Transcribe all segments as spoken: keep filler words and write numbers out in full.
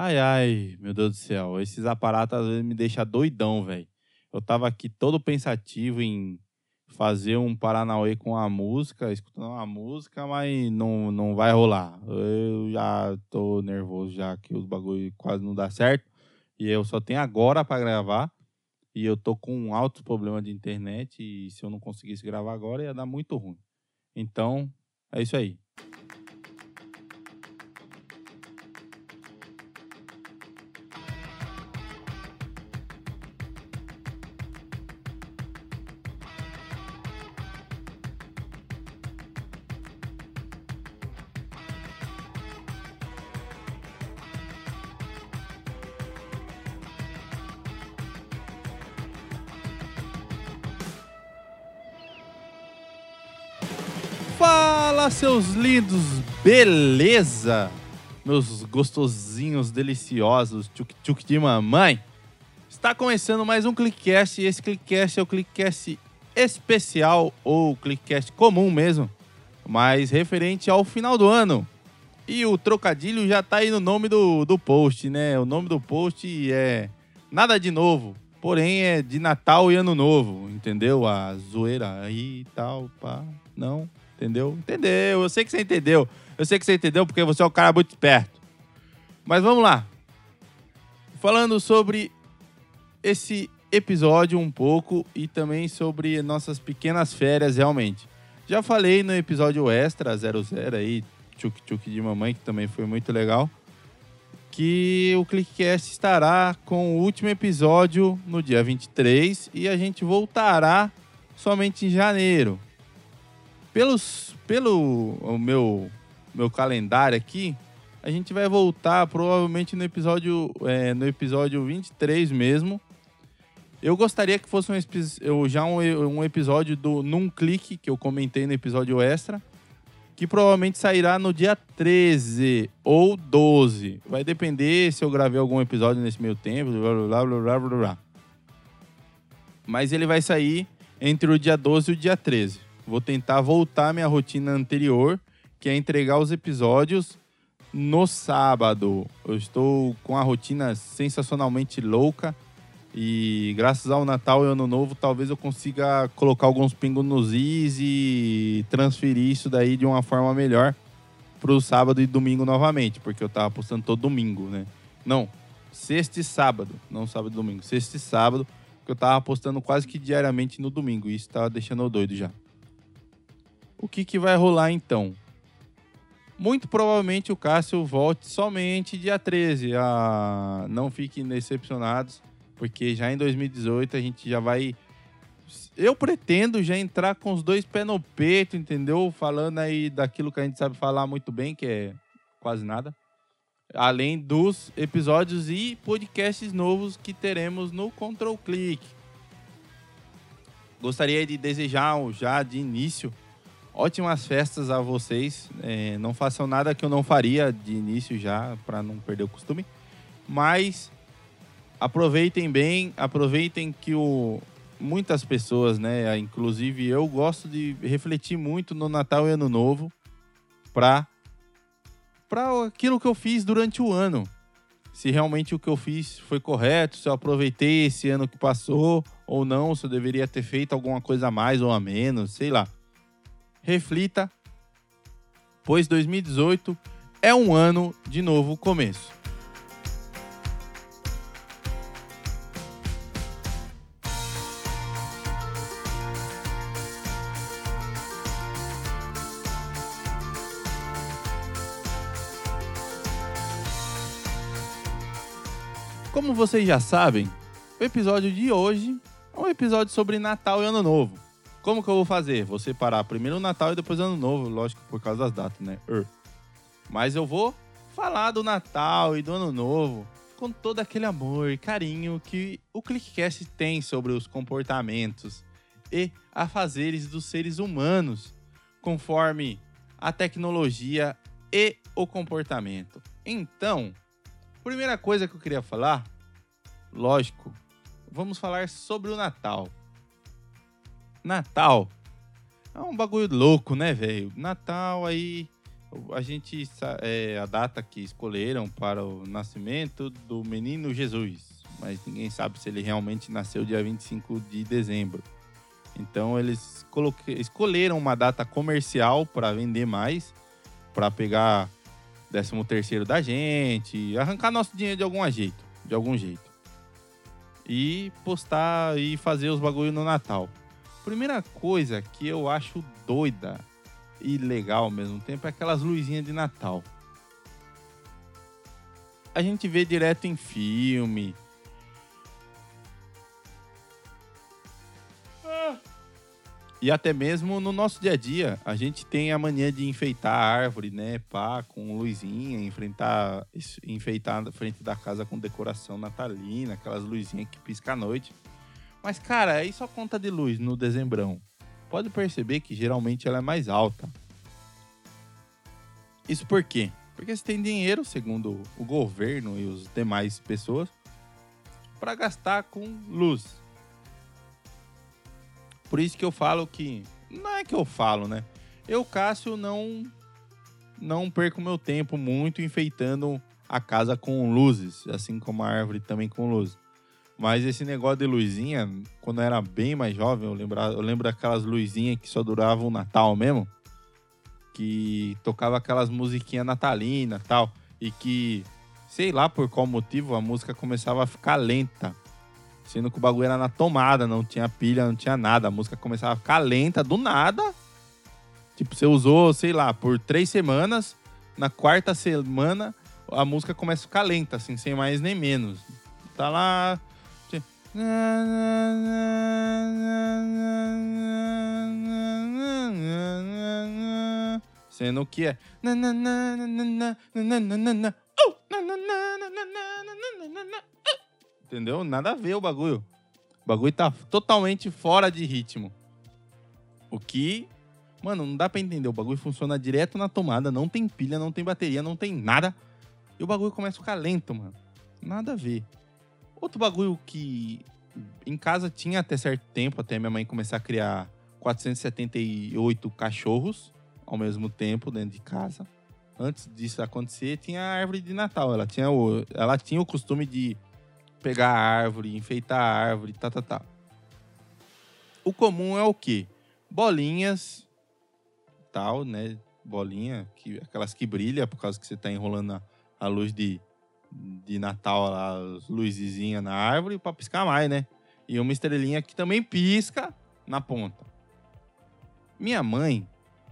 Ai, ai, meu Deus do céu. Esses aparatos às vezes me deixam doidão, velho. Eu tava aqui todo pensativo em fazer um Paranauê com a música, escutando uma música, mas não, não vai rolar. Eu já tô nervoso já que os bagulho quase não dá certo. E eu só tenho agora pra gravar. E eu tô com um alto problema de internet. E se eu não conseguisse gravar agora, ia dar muito ruim. Então, é isso aí. Fala, seus lindos, beleza? Meus gostosinhos deliciosos, tchuk-tchuk de mamãe. Está começando mais um ClickCast, e esse ClickCast é o ClickCast especial, ou ClickCast comum mesmo, mas referente ao final do ano. E o trocadilho já tá aí no nome do, do post, né? O nome do post é nada de novo, porém é de Natal e Ano Novo, entendeu? A zoeira aí e tal, pá, não... Entendeu? Entendeu. Eu sei que você entendeu. Eu sei que você entendeu porque você é um cara muito esperto. Mas vamos lá. Falando sobre esse episódio um pouco e também sobre nossas pequenas férias realmente. Já falei no episódio extra zero zero aí, tchuk tchuk de mamãe, que também foi muito legal, que o ClickCast estará com o último episódio no dia vinte e três e a gente voltará somente em janeiro. Pelos, pelo o meu, meu calendário aqui, a gente vai voltar provavelmente no episódio, é, no episódio vinte e três mesmo. Eu gostaria que fosse um, eu, já um, um episódio do Num Clique, que eu comentei no episódio extra, que provavelmente sairá no dia treze ou doze. Vai depender se eu gravei algum episódio nesse meio tempo, blá, blá, blá, blá, blá. Mas ele vai sair entre o dia doze e o dia treze. Vou tentar voltar à minha rotina anterior, que é entregar os episódios no sábado. Eu estou com a rotina sensacionalmente louca e graças ao Natal e Ano Novo, talvez eu consiga colocar alguns pingos nos is e transferir isso daí de uma forma melhor para o sábado e domingo novamente, porque eu estava postando todo domingo, né? Não, sexta e sábado, não sábado e domingo, sexta e sábado, porque eu estava postando quase que diariamente no domingo e isso estava deixando eu doido já. O que, que vai rolar então? Muito provavelmente o Cássio volte somente dia treze. Ah, não fiquem decepcionados, porque já em dois mil e dezoito a gente já vai... Eu pretendo já entrar com os dois pés no peito, entendeu? Falando aí daquilo que a gente sabe falar muito bem, que é quase nada. Além dos episódios e podcasts novos que teremos no Control Click. Gostaria de desejar já de início... Ótimas festas a vocês, é, não façam nada que eu não faria de início já, para não perder o costume, mas aproveitem bem, aproveitem que o, muitas pessoas, né, inclusive eu gosto de refletir muito no Natal e Ano Novo para para aquilo que eu fiz durante o ano, se realmente o que eu fiz foi correto, se eu aproveitei esse ano que passou ou não, se eu deveria ter feito alguma coisa a mais ou a menos, sei lá. Reflita, pois dois mil e dezoito é um ano de novo começo. Como vocês já sabem, o episódio de hoje é um episódio sobre Natal e Ano Novo. Como que eu vou fazer? Vou separar primeiro o Natal e depois o Ano Novo, lógico, por causa das datas, né? Er. Mas eu vou falar do Natal e do Ano Novo com todo aquele amor e carinho que o ClickCast tem sobre os comportamentos e afazeres dos seres humanos, conforme a tecnologia e o comportamento. Então, primeira coisa que eu queria falar, lógico, vamos falar sobre o Natal. Natal é um bagulho louco, né, velho? Natal aí a gente é, a data que escolheram para o nascimento do menino Jesus, mas ninguém sabe se ele realmente nasceu dia vinte e cinco de dezembro. Então eles coloque, escolheram uma data comercial para vender mais, para pegar décimo terceiro da gente, arrancar nosso dinheiro de algum jeito, de algum jeito. E postar e fazer os bagulho no Natal. Primeira coisa que eu acho doida e legal ao mesmo tempo é aquelas luzinhas de Natal. A gente vê direto em filme. E até mesmo no nosso dia a dia, a gente tem a mania de enfeitar a árvore, né? Pá, com luzinha, enfrentar, enfeitar na frente da casa com decoração natalina, aquelas luzinhas que pisca à noite. Mas, cara, aí só conta de luz no dezembrão. Pode perceber que geralmente ela é mais alta. Isso por quê? Porque você tem dinheiro, segundo o governo e os demais pessoas, para gastar com luz. Por isso que eu falo que... Não é que eu falo, né? Eu, Cássio, não, não perco meu tempo muito enfeitando a casa com luzes. Assim como a árvore também com luzes. Mas esse negócio de luzinha, quando eu era bem mais jovem, eu lembro, eu lembro daquelas luzinhas que só duravam o Natal mesmo. Que tocava aquelas musiquinhas natalinas e tal. E que, sei lá por qual motivo, a música começava a ficar lenta. Sendo que o bagulho era na tomada, não tinha pilha, não tinha nada. A música começava a ficar lenta do nada. Tipo, você usou, sei lá, por três semanas. Na quarta semana, a música começa a ficar lenta, assim, sem mais nem menos. Tá lá... Sendo que é... Entendeu? Nada a ver o bagulho. O bagulho tá totalmente fora de ritmo. O que... Mano, não dá pra entender. O bagulho funciona direto na tomada. Não tem pilha, não tem bateria, não tem nada. E o bagulho começa a ficar lento, mano. Nada a ver. Outro bagulho que... Em casa tinha até certo tempo, até minha mãe começar a criar quatrocentos e setenta e oito cachorros ao mesmo tempo dentro de casa. Antes disso acontecer, tinha a árvore de Natal. Ela tinha o, ela tinha o costume de... pegar a árvore, enfeitar a árvore, tá, tá, tá. O comum é o quê? Bolinhas, tal, né? Bolinha, que, aquelas que brilham, por causa que você tá enrolando a, a luz de, de Natal, lá, as luzezinhas na árvore, pra piscar mais, né? E uma estrelinha que também pisca na ponta. Minha mãe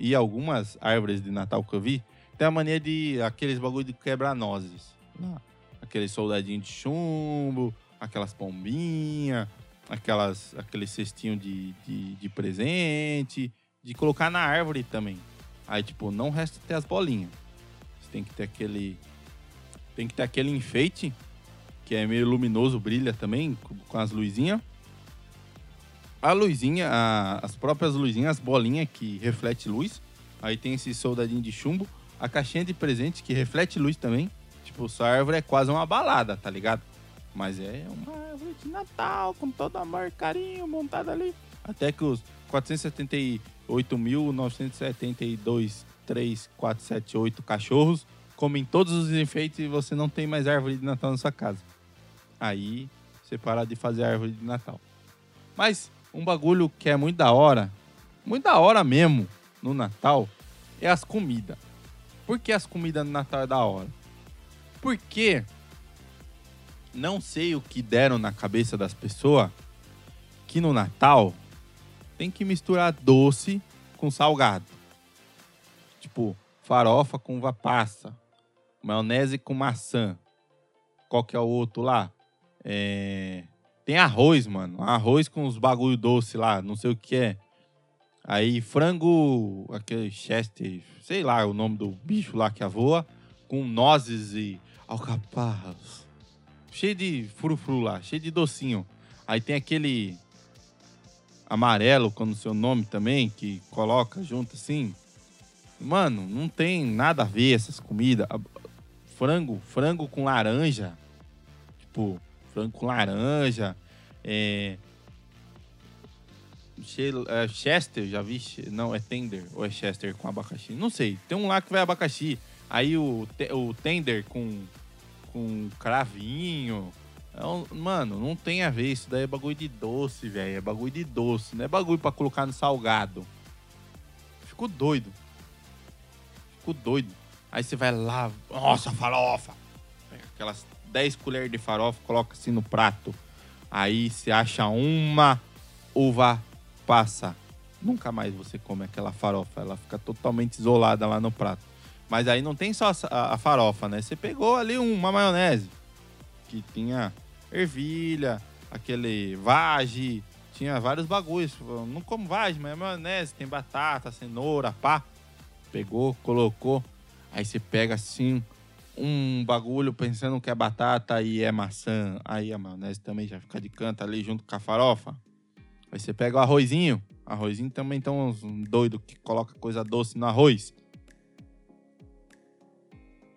e algumas árvores de Natal que eu vi, tem a mania de aqueles bagulho de quebra-nozes, lá. Aqueles soldadinhos de chumbo, aquelas pombinhas, aquelas, aquele cestinho de, de, de presente, de colocar na árvore também. Aí, tipo, não resta ter as bolinhas. Você tem que ter aquele... Tem que ter aquele enfeite, que é meio luminoso, brilha também, com as luzinhas. A luzinha, a, as próprias luzinhas, as bolinhas que reflete luz. Aí tem esse soldadinho de chumbo. A caixinha de presente que reflete luz também. Tipo, sua árvore é quase uma balada, tá ligado? Mas é uma árvore de Natal, com todo amor e carinho, montada ali. Até que os quatrocentos e setenta e oito mil, novecentos e setenta e dois, três, quatro, sete, oito cachorros comem todos os enfeites e você não tem mais árvore de Natal na sua casa. Aí, você para de fazer árvore de Natal. Mas um bagulho que é muito da hora, muito da hora mesmo, no Natal, é as comidas. Por que as comidas no Natal é da hora? Porque não sei o que deram na cabeça das pessoas que no Natal tem que misturar doce com salgado. Tipo, farofa com uva passa, maionese com maçã. Qual que é o outro lá? É... Tem arroz, mano. Arroz com uns bagulho doce lá, não sei o que é. Aí frango, aquele Chester, sei lá o nome do bicho lá que avoa, com nozes e... alcaparras. Cheio de frufru lá, cheio de docinho. Aí tem aquele amarelo, quando o seu nome também, que coloca junto assim. Mano, não tem nada a ver essas comidas. Frango, frango com laranja. Tipo, frango com laranja. É... Chester, já vi? Não, é Tender ou é Chester com abacaxi? Não sei. Tem um lá que vai abacaxi. Aí o, o Tender com, com cravinho. É um, mano, não tem a ver. Isso daí é bagulho de doce, velho. É bagulho de doce. Não é bagulho pra colocar no salgado. Fico doido. Fico doido. Aí você vai lá. Nossa, farofa. Pega aquelas dez colheres de farofa, coloca assim no prato. Aí você acha uma uva passa. Nunca mais você come aquela farofa. Ela fica totalmente isolada lá no prato. Mas aí não tem só a, a farofa, né? Você pegou ali uma maionese. Que tinha ervilha, aquele vagem. Tinha vários bagulhos. Não como vagem, mas é maionese. Tem batata, cenoura, pá. Pegou, colocou. Aí você pega assim um bagulho pensando que é batata e é maçã. Aí a maionese também já fica de canto ali junto com a farofa. Aí você pega o arrozinho. Arrozinho também tem uns doidos que coloca coisa doce no arroz.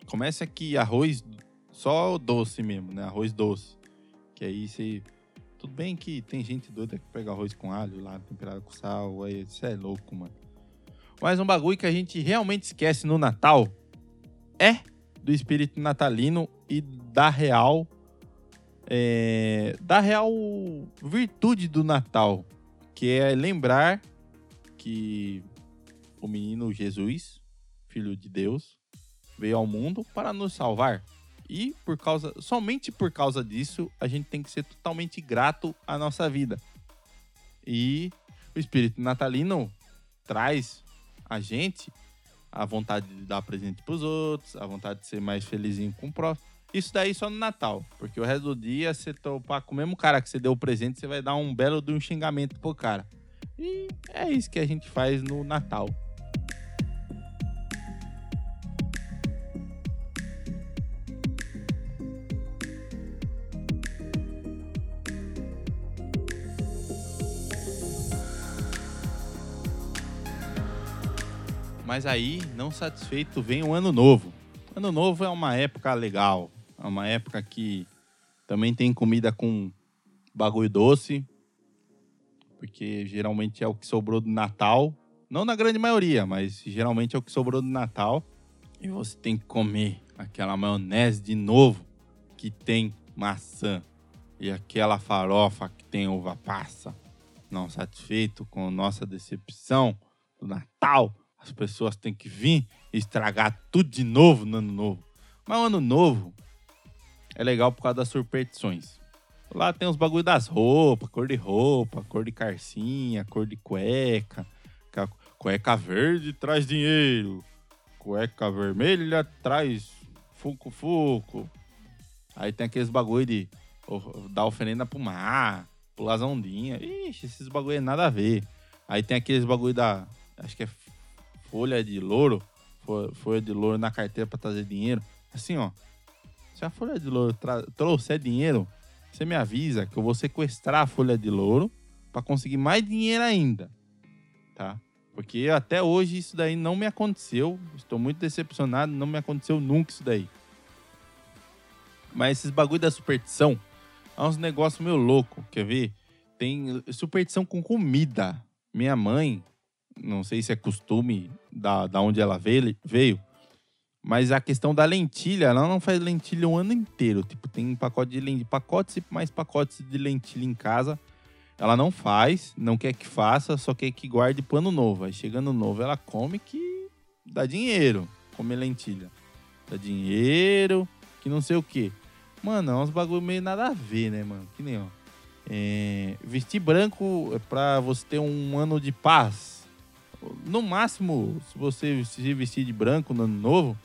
Começa que arroz só doce mesmo, né? Arroz doce. Que aí você... Tudo bem que tem gente doida que pega arroz com alho lá, temperado com sal. Aí isso é louco, mano. Mas um bagulho que a gente realmente esquece no Natal é do espírito natalino e da real... É, da real virtude do Natal, que é lembrar que o menino Jesus, filho de Deus, veio ao mundo para nos salvar. E por causa, somente por causa disso, a gente tem que ser totalmente grato à nossa vida. E o espírito natalino traz a gente a vontade de dar presente para os outros, a vontade de ser mais felizinho com o próximo. Isso daí só no Natal, porque o resto do dia você topar com o mesmo cara que você deu o presente, você vai dar um belo de um xingamento pro cara. E é isso que a gente faz no Natal. Mas aí, não satisfeito, vem o Ano Novo. Ano Novo é uma época legal. É uma época que também tem comida com bagulho doce, porque geralmente é o que sobrou do Natal. Não na grande maioria, mas geralmente é o que sobrou do Natal. E você tem que comer aquela maionese de novo que tem maçã e aquela farofa que tem uva passa. Não satisfeito com nossa decepção do Natal, as pessoas têm que vir e estragar tudo de novo no Ano Novo. Mas o Ano Novo é legal por causa das superstições. Lá tem os bagulho das roupas, cor de roupa, cor de carcinha, cor de cueca. Cueca verde traz dinheiro. Cueca vermelha traz fuco-fuco. Aí tem aqueles bagulho de dar oferenda pro mar, pular as ondinhas. Ixi, esses bagulho é nada a ver. Aí tem aqueles bagulho da... Acho que é folha de louro. Folha de louro na carteira pra trazer dinheiro. Assim, ó. Se a folha de louro tra- trouxer dinheiro, você me avisa que eu vou sequestrar a folha de louro pra conseguir mais dinheiro ainda, tá? Porque até hoje isso daí não me aconteceu. Estou muito decepcionado, não me aconteceu nunca isso daí. Mas esses bagulho da superstição é uns negócios meio loucos, quer ver? Tem superstição com comida. Minha mãe, não sei se é costume da, da onde ela veio, mas a questão da lentilha, ela não faz lentilha o ano inteiro. Tipo, tem um pacote de lentilha, pacotes e mais pacotes de lentilha em casa. Ela não faz, não quer que faça, só quer que guarde pro Ano Novo. Aí chega Ano Novo, ela come que dá dinheiro, comer lentilha. Dá dinheiro, que não sei o quê. Mano, é uns bagulho meio nada a ver, né, mano? Que nem, ó. É, vestir branco é pra você ter um ano de paz. No máximo, se você se vestir de branco no Ano Novo,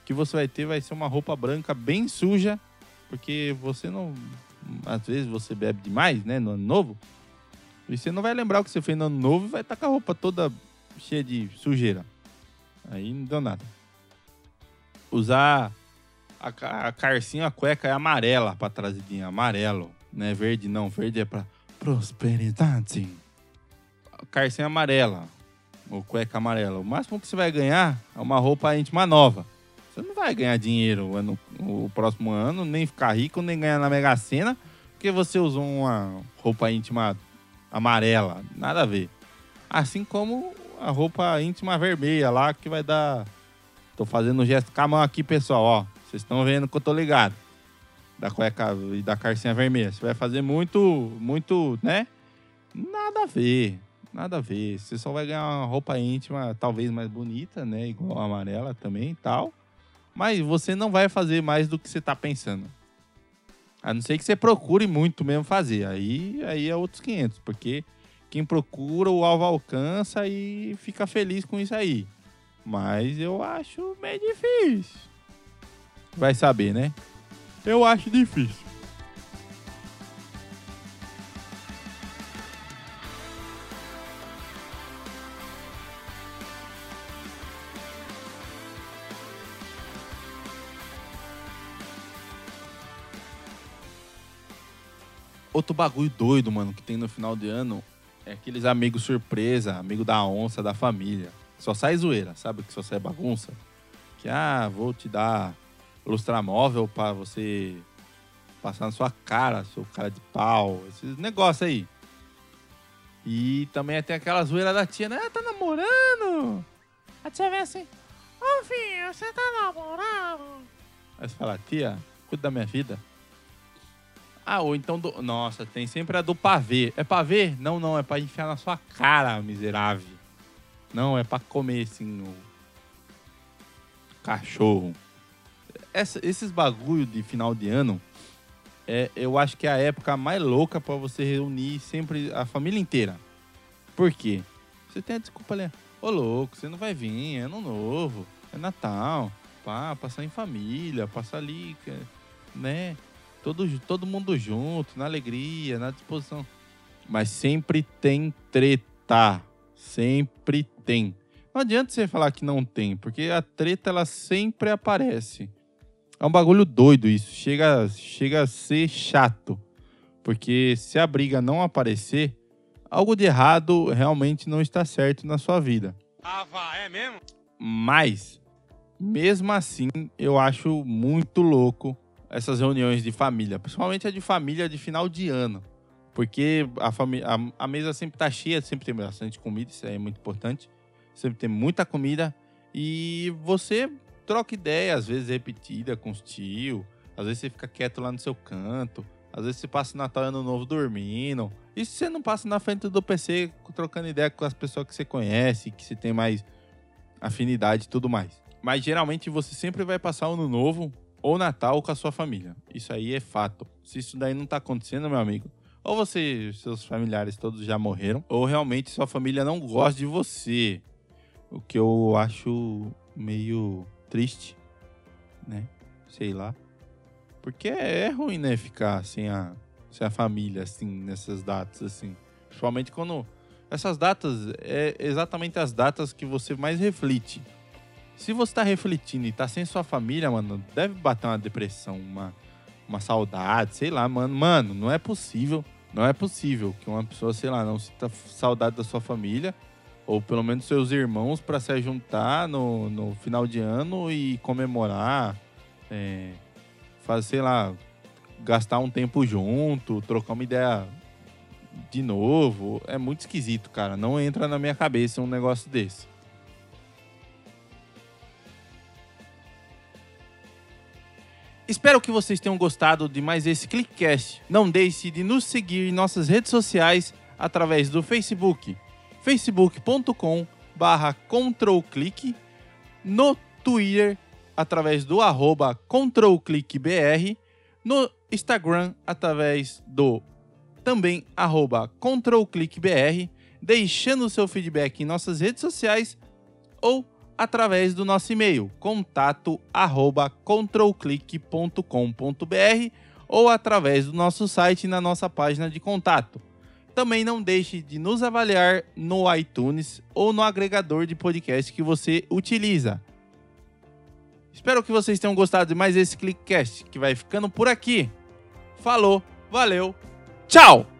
o que você vai ter vai ser uma roupa branca bem suja, porque você não... Às vezes você bebe demais, né, no Ano Novo, e você não vai lembrar o que você fez no Ano Novo e vai estar com a roupa toda cheia de sujeira. Aí não deu nada. Usar a, a carcinha, a cueca é amarela pra trazer dinheiro. Amarelo, né? Verde não. Verde é pra prosperidade. A carcinha amarela. Ou cueca amarela. O máximo que você vai ganhar é uma roupa íntima nova. Você não vai ganhar dinheiro o, ano, o próximo ano, nem ficar rico, nem ganhar na Mega Sena, porque você usou uma roupa íntima amarela. Nada a ver. Assim como a roupa íntima vermelha lá, que vai dar... Tô fazendo um gesto com a mão aqui, pessoal, ó. Vocês estão vendo que eu tô ligado. Da cueca e da calcinha vermelha. Você vai fazer muito, muito, né? Nada a ver. Nada a ver. Você só vai ganhar uma roupa íntima, talvez mais bonita, né? Igual a amarela também e tal. Mas você não vai fazer mais do que você tá pensando. A não ser que você procure muito mesmo fazer. Aí, aí é outros quinhentos, porque... Quem procura, o alvo alcança e fica feliz com isso aí. Mas eu acho meio difícil. Vai saber, né? Eu acho difícil. Outro bagulho doido, mano, que tem no final de ano... É aqueles amigos surpresa, amigo da onça, da família. Só sai zoeira, sabe? Que só sai bagunça. Que, ah, vou te dar lustramóvel pra você passar na sua cara, seu cara de pau. Esses negócios aí. E também tem aquela zoeira da tia, né? Ah, tá namorando? A tia vem assim, ô filho, você tá namorando? Aí você fala, tia, cuida da minha vida. Ah, ou então... Do... Nossa, tem sempre a do pavê. É pavê? Não, não. É pra enfiar na sua cara, miserável. Não, é pra comer, assim, o... cachorro. Essa, esses bagulho de final de ano, é, eu acho que é a época mais louca pra você reunir sempre a família inteira. Por quê? Você tem a desculpa ali. Ô, louco, você não vai vir. É ano novo. É Natal. Pá, passar em família. Passar ali, né... Todo, todo mundo junto, na alegria, na disposição. Mas sempre tem treta. Sempre tem. Não adianta você falar que não tem, porque a treta, ela sempre aparece. É um bagulho doido isso. Chega, chega a ser chato. Porque se a briga não aparecer, algo de errado realmente não está certo na sua vida. Ah, vá, é mesmo? Mas, mesmo assim, eu acho muito louco essas reuniões de família, principalmente a de família de final de ano, porque a, a, a mesa sempre tá cheia, sempre tem bastante comida, isso aí é muito importante, sempre tem muita comida, e você troca ideia, às vezes repetida com os tios, às vezes você fica quieto lá no seu canto, às vezes você passa o Natal e Ano Novo dormindo, e se você não passa na frente do P C trocando ideia com as pessoas que você conhece, que você tem mais afinidade e tudo mais. Mas geralmente você sempre vai passar o Ano Novo ou Natal com a sua família. Isso aí é fato. Se isso daí não tá acontecendo, meu amigo, ou você, seus familiares todos já morreram, ou realmente sua família não gosta de você. O que eu acho meio triste, né? Sei lá. Porque é ruim, né? Ficar sem a, sem a família, assim, nessas datas, assim. Principalmente quando... Essas datas, é exatamente as datas que você mais reflete. Se você tá refletindo e tá sem sua família, mano, deve bater uma depressão, uma, uma saudade, sei lá, mano. Mano, não é possível, não é possível que uma pessoa, sei lá, não sinta saudade da sua família, ou pelo menos seus irmãos, pra se juntar no, no final de ano e comemorar, é, fazer, sei lá, gastar um tempo junto, trocar uma ideia de novo. É muito esquisito, cara. Não entra na minha cabeça um negócio desse. Espero que vocês tenham gostado de mais esse ClickCast. Não deixe de nos seguir em nossas redes sociais através do Facebook, facebook ponto com barra Control Click, no Twitter, através do arroba Control Click B R, no Instagram, através do também arroba Control Click B R, deixando seu feedback em nossas redes sociais ou através do nosso e-mail, contato arroba control click ponto com ponto b r, ou através do nosso site na nossa página de contato. Também não deixe de nos avaliar no iTunes ou no agregador de podcast que você utiliza. Espero que vocês tenham gostado de mais esse ClickCast, que vai ficando por aqui. Falou, valeu, tchau!